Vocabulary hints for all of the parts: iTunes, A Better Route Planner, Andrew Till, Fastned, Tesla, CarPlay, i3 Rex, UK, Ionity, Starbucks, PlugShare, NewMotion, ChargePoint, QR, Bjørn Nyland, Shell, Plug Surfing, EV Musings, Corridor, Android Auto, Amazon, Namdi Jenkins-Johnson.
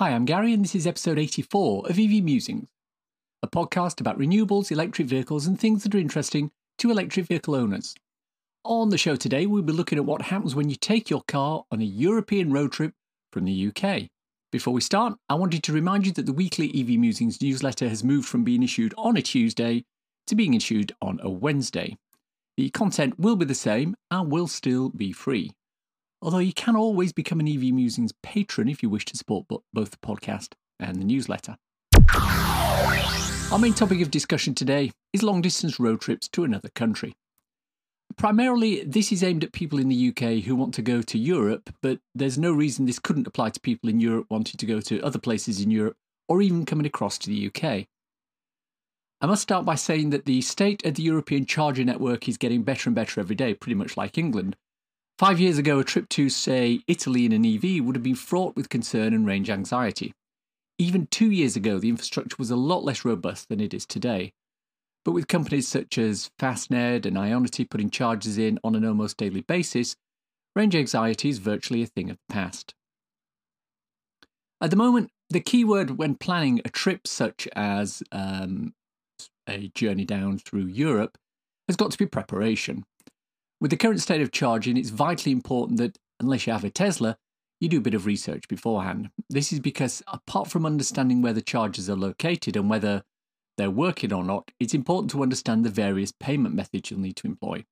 Hi, I'm Gary and this is episode 84 of EV Musings, a podcast about renewables, electric vehicles and things that are interesting to electric vehicle owners. On the show today, we'll be looking at what happens when you take your car on a European road trip from the UK. Before we start, I wanted to remind you that the weekly EV Musings newsletter has moved from being issued on a Tuesday to being issued on a Wednesday. The content will be the same and will still be free. Although you can always become an EV Musings patron if you wish to support both the podcast and the newsletter. Our main topic of discussion today is long-distance road trips to another country. Primarily, this is aimed at people in the UK who want to go to Europe, but there's no reason this couldn't apply to people in Europe wanting to go to other places in Europe or even coming across to the UK. I must start by saying that the state of the European charger network is getting better and better every day, pretty much like England. 5 years ago, a trip to, say, Italy in an EV would have been fraught with concern and range anxiety. Even 2 years ago, the infrastructure was a lot less robust than it is today. But with companies such as Fastned and Ionity putting charges in on an almost daily basis, range anxiety is virtually a thing of the past. At the moment, the key word when planning a trip such as a journey down through Europe has got to be preparation. With the current state of charging, it's vitally important that, unless you have a Tesla, you do a bit of research beforehand. This is because, apart from understanding where the chargers are located and whether they're working or not, it's important to understand the various payment methods you'll need to employ.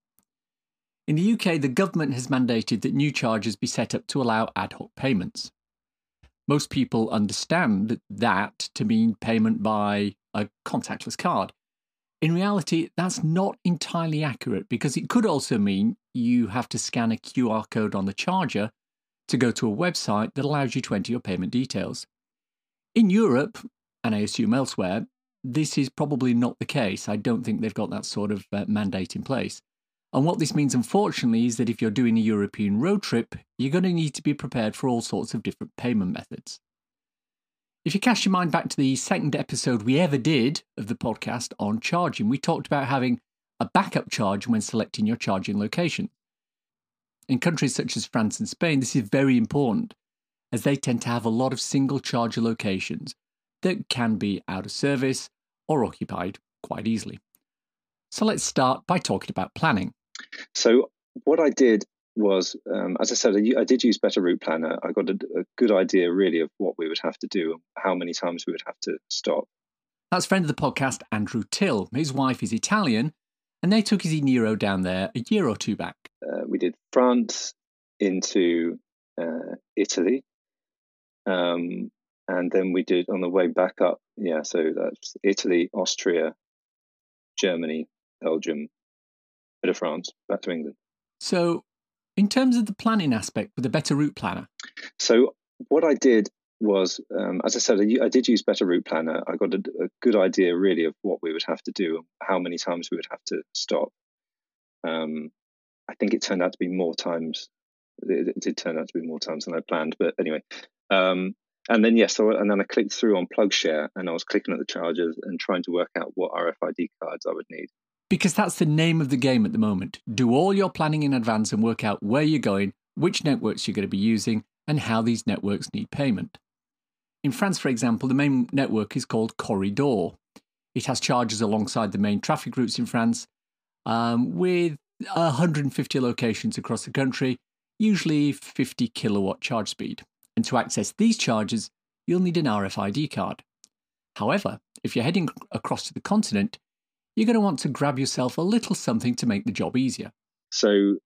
In the UK, the government has mandated that new chargers be set up to allow ad hoc payments. Most people understand that to mean payment by a contactless card. In reality, that's not entirely accurate because it could also mean you have to scan a QR code on the charger to go to a website that allows you to enter your payment details. In Europe, and I assume elsewhere, this is probably not the case. I don't think they've got that sort of mandate in place. And what this means, unfortunately, is that if you're doing a European road trip, you're going to need to be prepared for all sorts of different payment methods. If you cast your mind back to the second episode we ever did of the podcast on charging, we talked about having a backup charge when selecting your charging location. In countries such as France and Spain, this is very important, as they tend to have a lot of single charger locations that can be out of service or occupied quite easily. So let's start by talking about planning. So what I did was, as I said, I did use Better Route Planner. I got a good idea, really, of what we would have to do and how many times we would have to stop. That's friend of the podcast, Andrew Till. His wife is Italian, and they took his e-Niro down there a year or two back. We did France into Italy, and then we did on the way back up. Yeah, so that's Italy, Austria, Germany, Belgium, bit of France, back to England. So, in terms of the planning aspect with the Better Route Planner? So what I did was, as I said, I did use Better Route Planner. I got a good idea, really, of what we would have to do and how many times we would have to stop. I think it turned out to be more times. It did turn out to be more times than I planned. But anyway, and then I clicked through on PlugShare and I was clicking at the chargers and trying to work out what RFID cards I would need. Because that's the name of the game at the moment. Do all your planning in advance and work out where you're going, which networks you're going to be using, and how these networks need payment. In France, for example, the main network is called Corridor. It has chargers alongside the main traffic routes in France, with 150 locations across the country, usually 50 kilowatt charge speed. And to access these chargers, you'll need an RFID card. However, if you're heading across to the continent, you're going to want to grab yourself a little something to make the job easier. So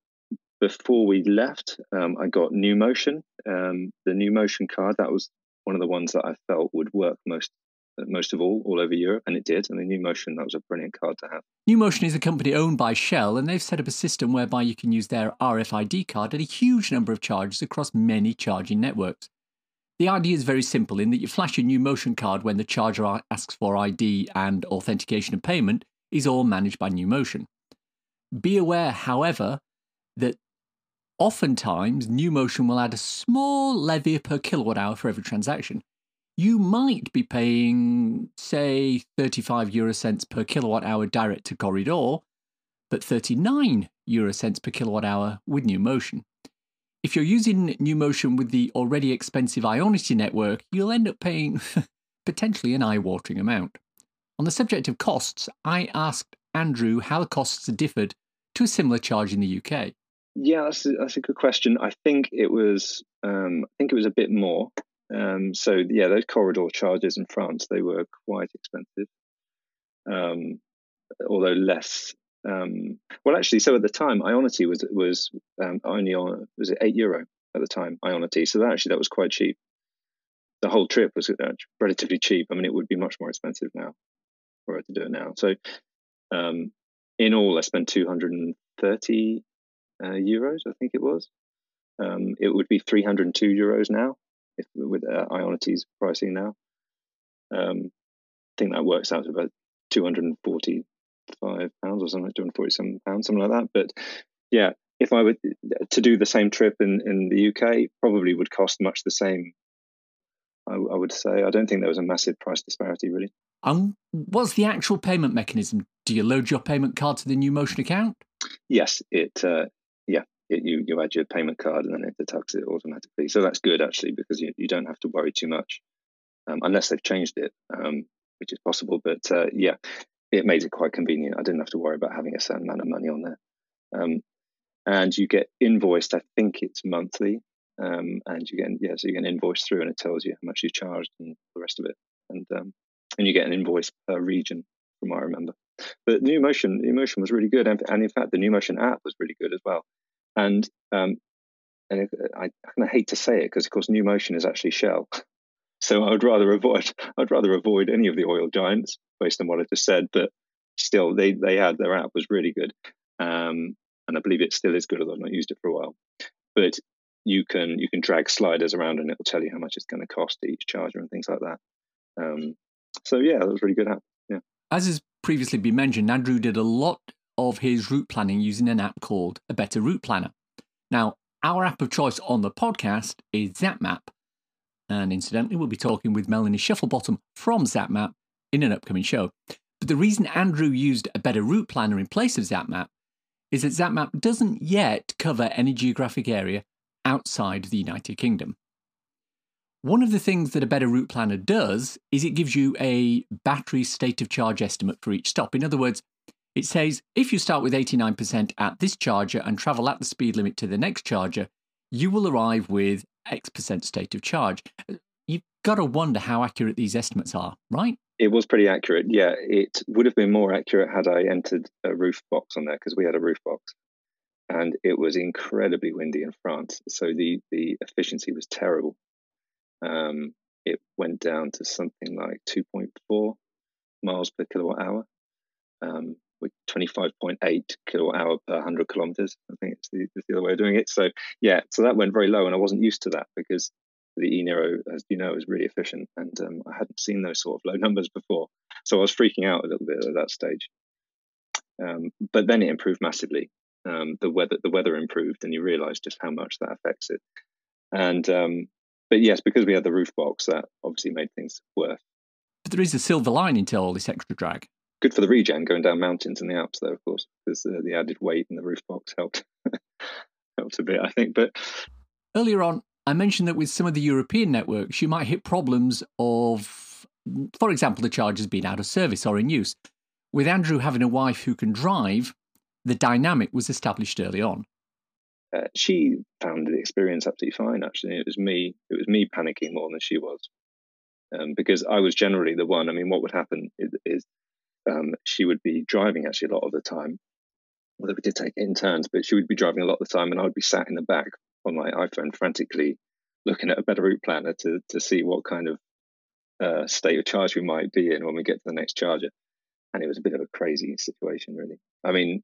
before we left, I got NewMotion, the NewMotion card. That was one of the ones that I felt would work most of all over Europe, and it did. And the NewMotion, that was a brilliant card to have. NewMotion is a company owned by Shell, and they've set up a system whereby you can use their RFID card at a huge number of chargers across many charging networks. The idea is very simple in that you flash your NewMotion card when the charger asks for ID and authentication and payment, is all managed by NewMotion. Be aware, however, that oftentimes NewMotion will add a small levy per kilowatt hour for every transaction. You might be paying, say, 35 euro cents per kilowatt hour direct to Corridor, but 39 euro cents per kilowatt hour with NewMotion. If you're using NewMotion with the already expensive Ionity network, you'll end up paying potentially an eye-watering amount. On the subject of costs, I asked Andrew how the costs differed to a similar charge in the UK. Yeah, that's a good question. I think it was a bit more. So yeah, those corridor charges in France, they were quite expensive, although less. Well, actually, so at the time, Ionity was €8 at the time, Ionity. So that was quite cheap. The whole trip was relatively cheap. I mean, it would be much more expensive now if I were to do it now. So in all, I spent 230 euros, I think it was. It would be 302 euros now with Ionity's pricing now. I think that works out to about 245 pounds or something, 247 pounds, something like that. But yeah, if I were to do the same trip in the UK, probably would cost much the same, I would say. I don't think there was a massive price disparity, really. What's the actual payment mechanism? Do you load your payment card to the NewMotion account? Yes, you add your payment card and then it deducts it automatically. So that's good, actually, because you don't have to worry too much, unless they've changed it, which is possible. But yeah, it made it quite convenient. I didn't have to worry about having a certain amount of money on there. And you get invoiced, I think it's monthly. And you get, yeah, so you get an invoice through and it tells you how much you charged and the rest of it. And you get an invoice per region, from what I remember. But NewMotion was really good. And in fact, the NewMotion app was really good as well. And I kind of hate to say it because, of course, NewMotion is actually Shell. So I'd rather avoid any of the oil giants based on what I just said. But still, they had, their app was really good. And I believe it still is good, although I've not used it for a while. But you can drag sliders around and it'll tell you how much it's going to cost each charger and things like that. So yeah, that was a really good app. Yeah. As has previously been mentioned, Andrew did a lot of his route planning using an app called A Better Route Planner. Now, our app of choice on the podcast is ZapMap. And incidentally, we'll be talking with Melanie Shufflebottom from ZapMap in an upcoming show. But the reason Andrew used A Better Route Planner in place of ZapMap is that ZapMap doesn't yet cover any geographic area outside the United Kingdom. One of the things that A Better Route Planner does is it gives you a battery state of charge estimate for each stop. In other words, it says if you start with 89% at this charger and travel at the speed limit to the next charger, you will arrive with X% state of charge. You've got to wonder how accurate these estimates are, right? It was pretty accurate, yeah. It would have been more accurate had I entered a roof box on there, because we had a roof box. And it was incredibly windy in France. So the efficiency was terrible. It went down to something like 2.4 miles per kilowatt hour, with 25.8 kilowatt hour per 100 kilometers. I think it's the other way of doing it. So, yeah, so that went very low. And I wasn't used to that because the e-Niro, as you know, is really efficient. And I hadn't seen those sort of low numbers before. So I was freaking out a little bit at that stage. But then it improved massively. The weather improved, and you realise just how much that affects it. And but yes, because we had the roof box, that obviously made things worse. But there is a silver lining to all this extra drag. Good for the regen going down mountains in the Alps, though, of course, because the added weight in the roof box helped a bit, I think. But earlier on, I mentioned that with some of the European networks, you might hit problems of, for example, the charger's been out of service or in use. With Andrew having a wife who can drive, the dynamic was established early on. She found the experience absolutely fine, actually. It was me panicking more than she was, because I was generally the one. I mean, what would happen is she would be driving actually a lot of the time, although we did take it in turns, but she would be driving a lot of the time and I would be sat in the back on my iPhone frantically looking at A Better Route Planner to see what kind of state of charge we might be in when we get to the next charger. And it was a bit of a crazy situation, really. I mean,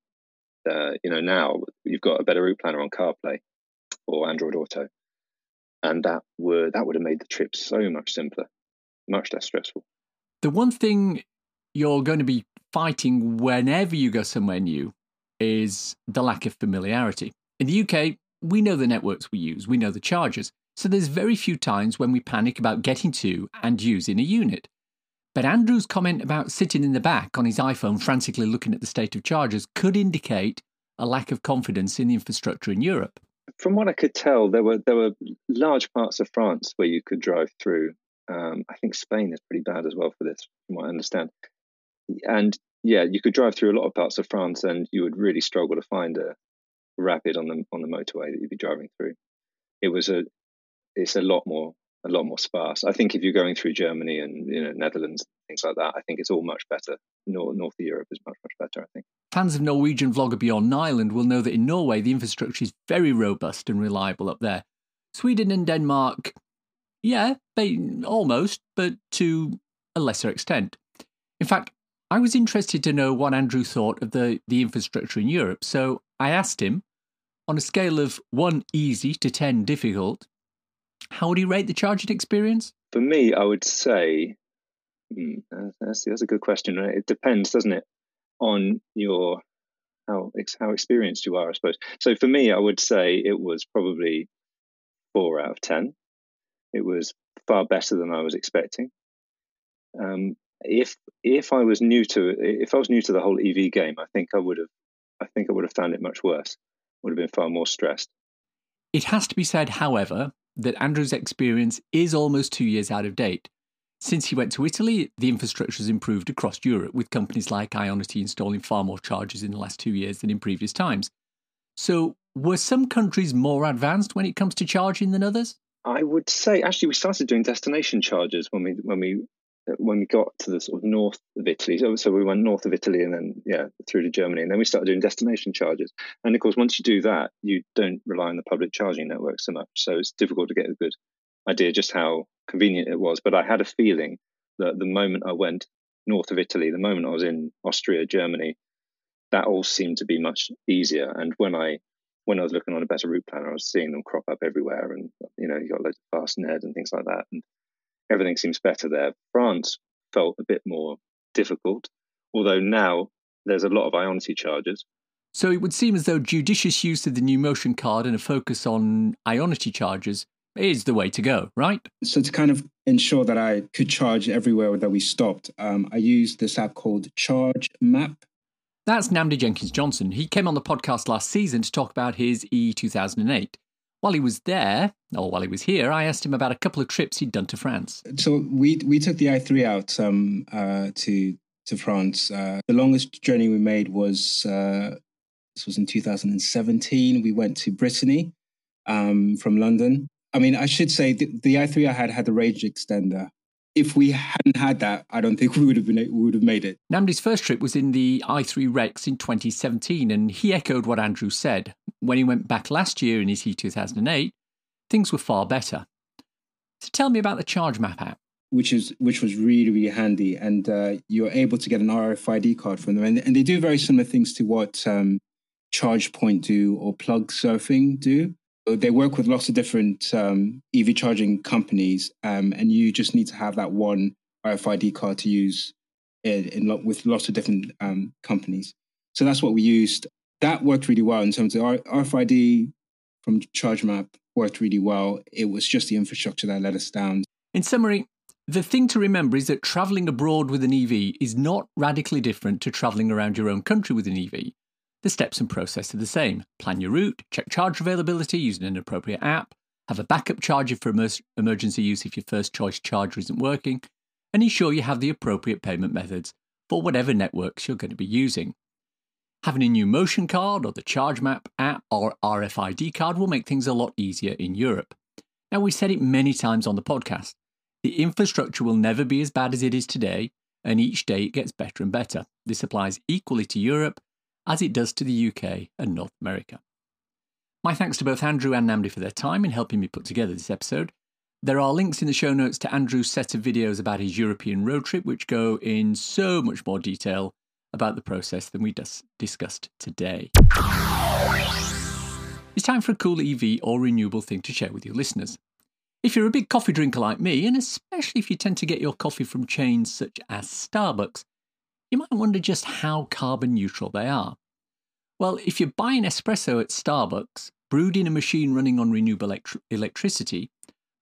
now you've got A Better Route Planner on CarPlay or Android Auto, and that would have made the trip so much simpler, much less stressful. The one thing you're going to be fighting whenever you go somewhere new is the lack of familiarity. In the UK, we know the networks we use, we know the chargers, so there's very few times when we panic about getting to and using a unit. But Andrew's comment about sitting in the back on his iPhone frantically looking at the state of charges could indicate a lack of confidence in the infrastructure in Europe. From what I could tell, there were large parts of France where you could drive through. I think Spain is pretty bad as well for this, from what I understand. And yeah, you could drive through a lot of parts of France, and you would really struggle to find a rapid on the motorway that you'd be driving through. It's a lot more sparse. I think if you're going through Germany and Netherlands, things like that, I think it's all much better. North of Europe is much better, I think. Fans of Norwegian vlogger Bjørn Nyland will know that in Norway, the infrastructure is very robust and reliable up there. Sweden and Denmark, yeah, almost, but to a lesser extent. In fact, I was interested to know what Andrew thought of the infrastructure in Europe, so I asked him, on a scale of 1 easy to 10 difficult, how would you rate the charging experience? For me, I would say, that's a good question. Right? It depends, doesn't it, on how experienced you are, I suppose. So for me, I would say it was probably 4 out of 10. It was far better than I was expecting. If I was new to the whole EV game, I think I would have found it much worse. Would have been far more stressed. It has to be said, however, that Andrew's experience is almost 2 years out of date. Since he went to Italy, the infrastructure has improved across Europe, with companies like Ionity installing far more chargers in the last 2 years than in previous times. So were some countries more advanced when it comes to charging than others? I would say, actually, we started doing destination chargers when we got to the sort of north of Italy. So we went north of Italy and then, through to Germany. And then we started doing destination charges. And of course, once you do that, you don't rely on the public charging network so much. So it's difficult to get a good idea just how convenient it was. But I had a feeling that the moment I went north of Italy, the moment I was in Austria, Germany, that all seemed to be much easier. And when I was looking on A Better Route Planner, I was seeing them crop up everywhere. And, you got loads of Fastned and things like that. And everything seems better there. France felt a bit more difficult, although now there's a lot of Ionity chargers. So it would seem as though judicious use of the NewMotion card and a focus on Ionity chargers is the way to go, right? So to kind of ensure that I could charge everywhere that we stopped, I used this app called Chargemap. That's Namdi Jenkins-Johnson. He came on the podcast last season to talk about his E 2008. While he was here, I asked him about a couple of trips he'd done to France. So we took the i3 out to France. The longest journey we made was, this was in 2017. We went to Brittany from London. I mean, I should say the i3 I had the range extender. If we hadn't had that, I don't think we would have made it. Namdi's first trip was in the i3 Rex in 2017, and he echoed what Andrew said. When he went back last year in his E 2008, things were far better. So tell me about the Chargemap app, which was really, really handy, and you're able to get an RFID card from them, and they do very similar things to what ChargePoint do or Plug Surfing do. They work with lots of different EV charging companies, and you just need to have that one RFID card to use with lots of different companies. So that's what we used. That worked really well in terms of RFID from Chargemap worked really well. It was just the infrastructure that let us down. In summary, the thing to remember is that travelling abroad with an EV is not radically different to travelling around your own country with an EV. The steps and process are the same. Plan your route, check charge availability using an appropriate app, have a backup charger for emergency use if your first choice charger isn't working, and ensure you have the appropriate payment methods for whatever networks you're going to be using. Having a NewMotion card or the Chargemap app or RFID card will make things a lot easier in Europe. Now, we've said it many times on the podcast. The infrastructure will never be as bad as it is today, and each day it gets better and better. This applies equally to Europe as it does to the UK and North America. My thanks to both Andrew and Namdi for their time in helping me put together this episode. There are links in the show notes to Andrew's set of videos about his European road trip, which go in so much more detail about the process than we just discussed today. It's time for a cool EV or renewable thing to share with your listeners. If you're a big coffee drinker like me, and especially if you tend to get your coffee from chains such as Starbucks, you might wonder just how carbon neutral they are. Well, if you buy an espresso at Starbucks, brewed in a machine running on renewable electricity,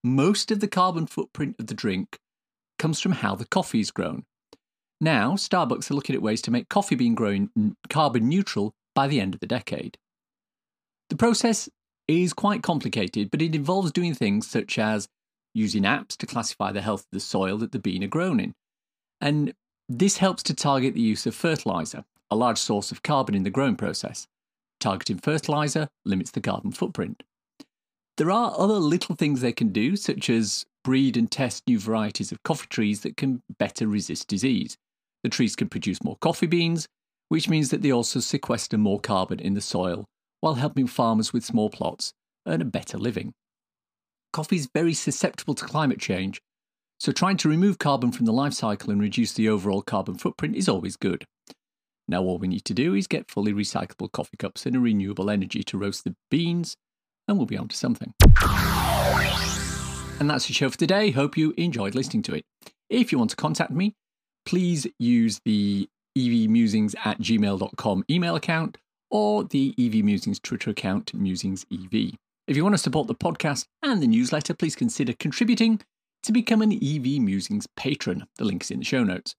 most of the carbon footprint of the drink comes from how the coffee is grown. Now, Starbucks are looking at ways to make coffee bean growing carbon neutral by the end of the decade. The process is quite complicated, but it involves doing things such as using apps to classify the health of the soil that the bean are grown in. And this helps to target the use of fertiliser, a large source of carbon in the growing process. Targeting fertiliser limits the carbon footprint. There are other little things they can do, such as breed and test new varieties of coffee trees that can better resist disease. The trees can produce more coffee beans, which means that they also sequester more carbon in the soil, while helping farmers with small plots earn a better living. Coffee is very susceptible to climate change, so trying to remove carbon from the life cycle and reduce the overall carbon footprint is always good. Now all we need to do is get fully recyclable coffee cups and a renewable energy to roast the beans, and we'll be on to something. And that's the show for today. Hope you enjoyed listening to it. If you want to contact me, please use the evmusings@gmail.com email account or the EV Musings Twitter account, MusingsEV. If you want to support the podcast and the newsletter, please consider contributing to become an EV Musings patron. The link is in the show notes.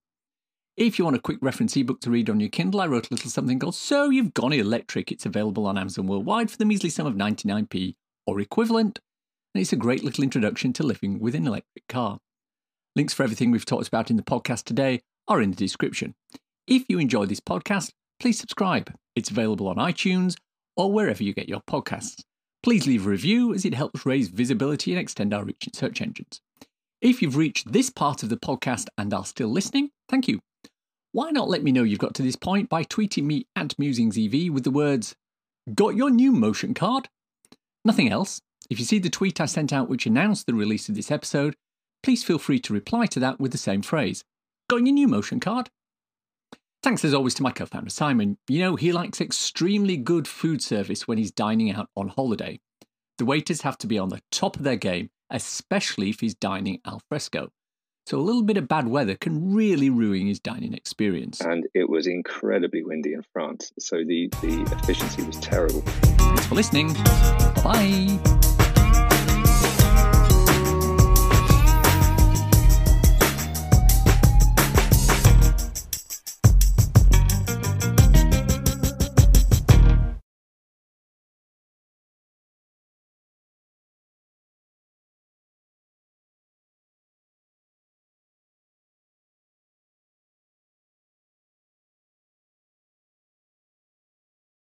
If you want a quick reference ebook to read on your Kindle, I wrote a little something called So You've Gone Electric. It's available on Amazon worldwide for the measly sum of 99p or equivalent. And it's a great little introduction to living with an electric car. Links for everything we've talked about in the podcast today are in the description. If you enjoy this podcast, please subscribe. It's available on iTunes or wherever you get your podcasts. Please leave a review as it helps raise visibility and extend our reach in search engines. If you've reached this part of the podcast and are still listening, thank you. Why not let me know you've got to this point by tweeting me @MusingsEV with the words, "Got your new motion card?" Nothing else. If you see the tweet I sent out which announced the release of this episode, please feel free to reply to that with the same phrase, "Got your new motion card?" Thanks as always to my co-founder Simon. You know, he likes extremely good food service when he's dining out on holiday. The waiters have to be on the top of their game, especially if he's dining al fresco. So a little bit of bad weather can really ruin his dining experience. And it was incredibly windy in France, so the efficiency was terrible. Thanks for listening. Bye.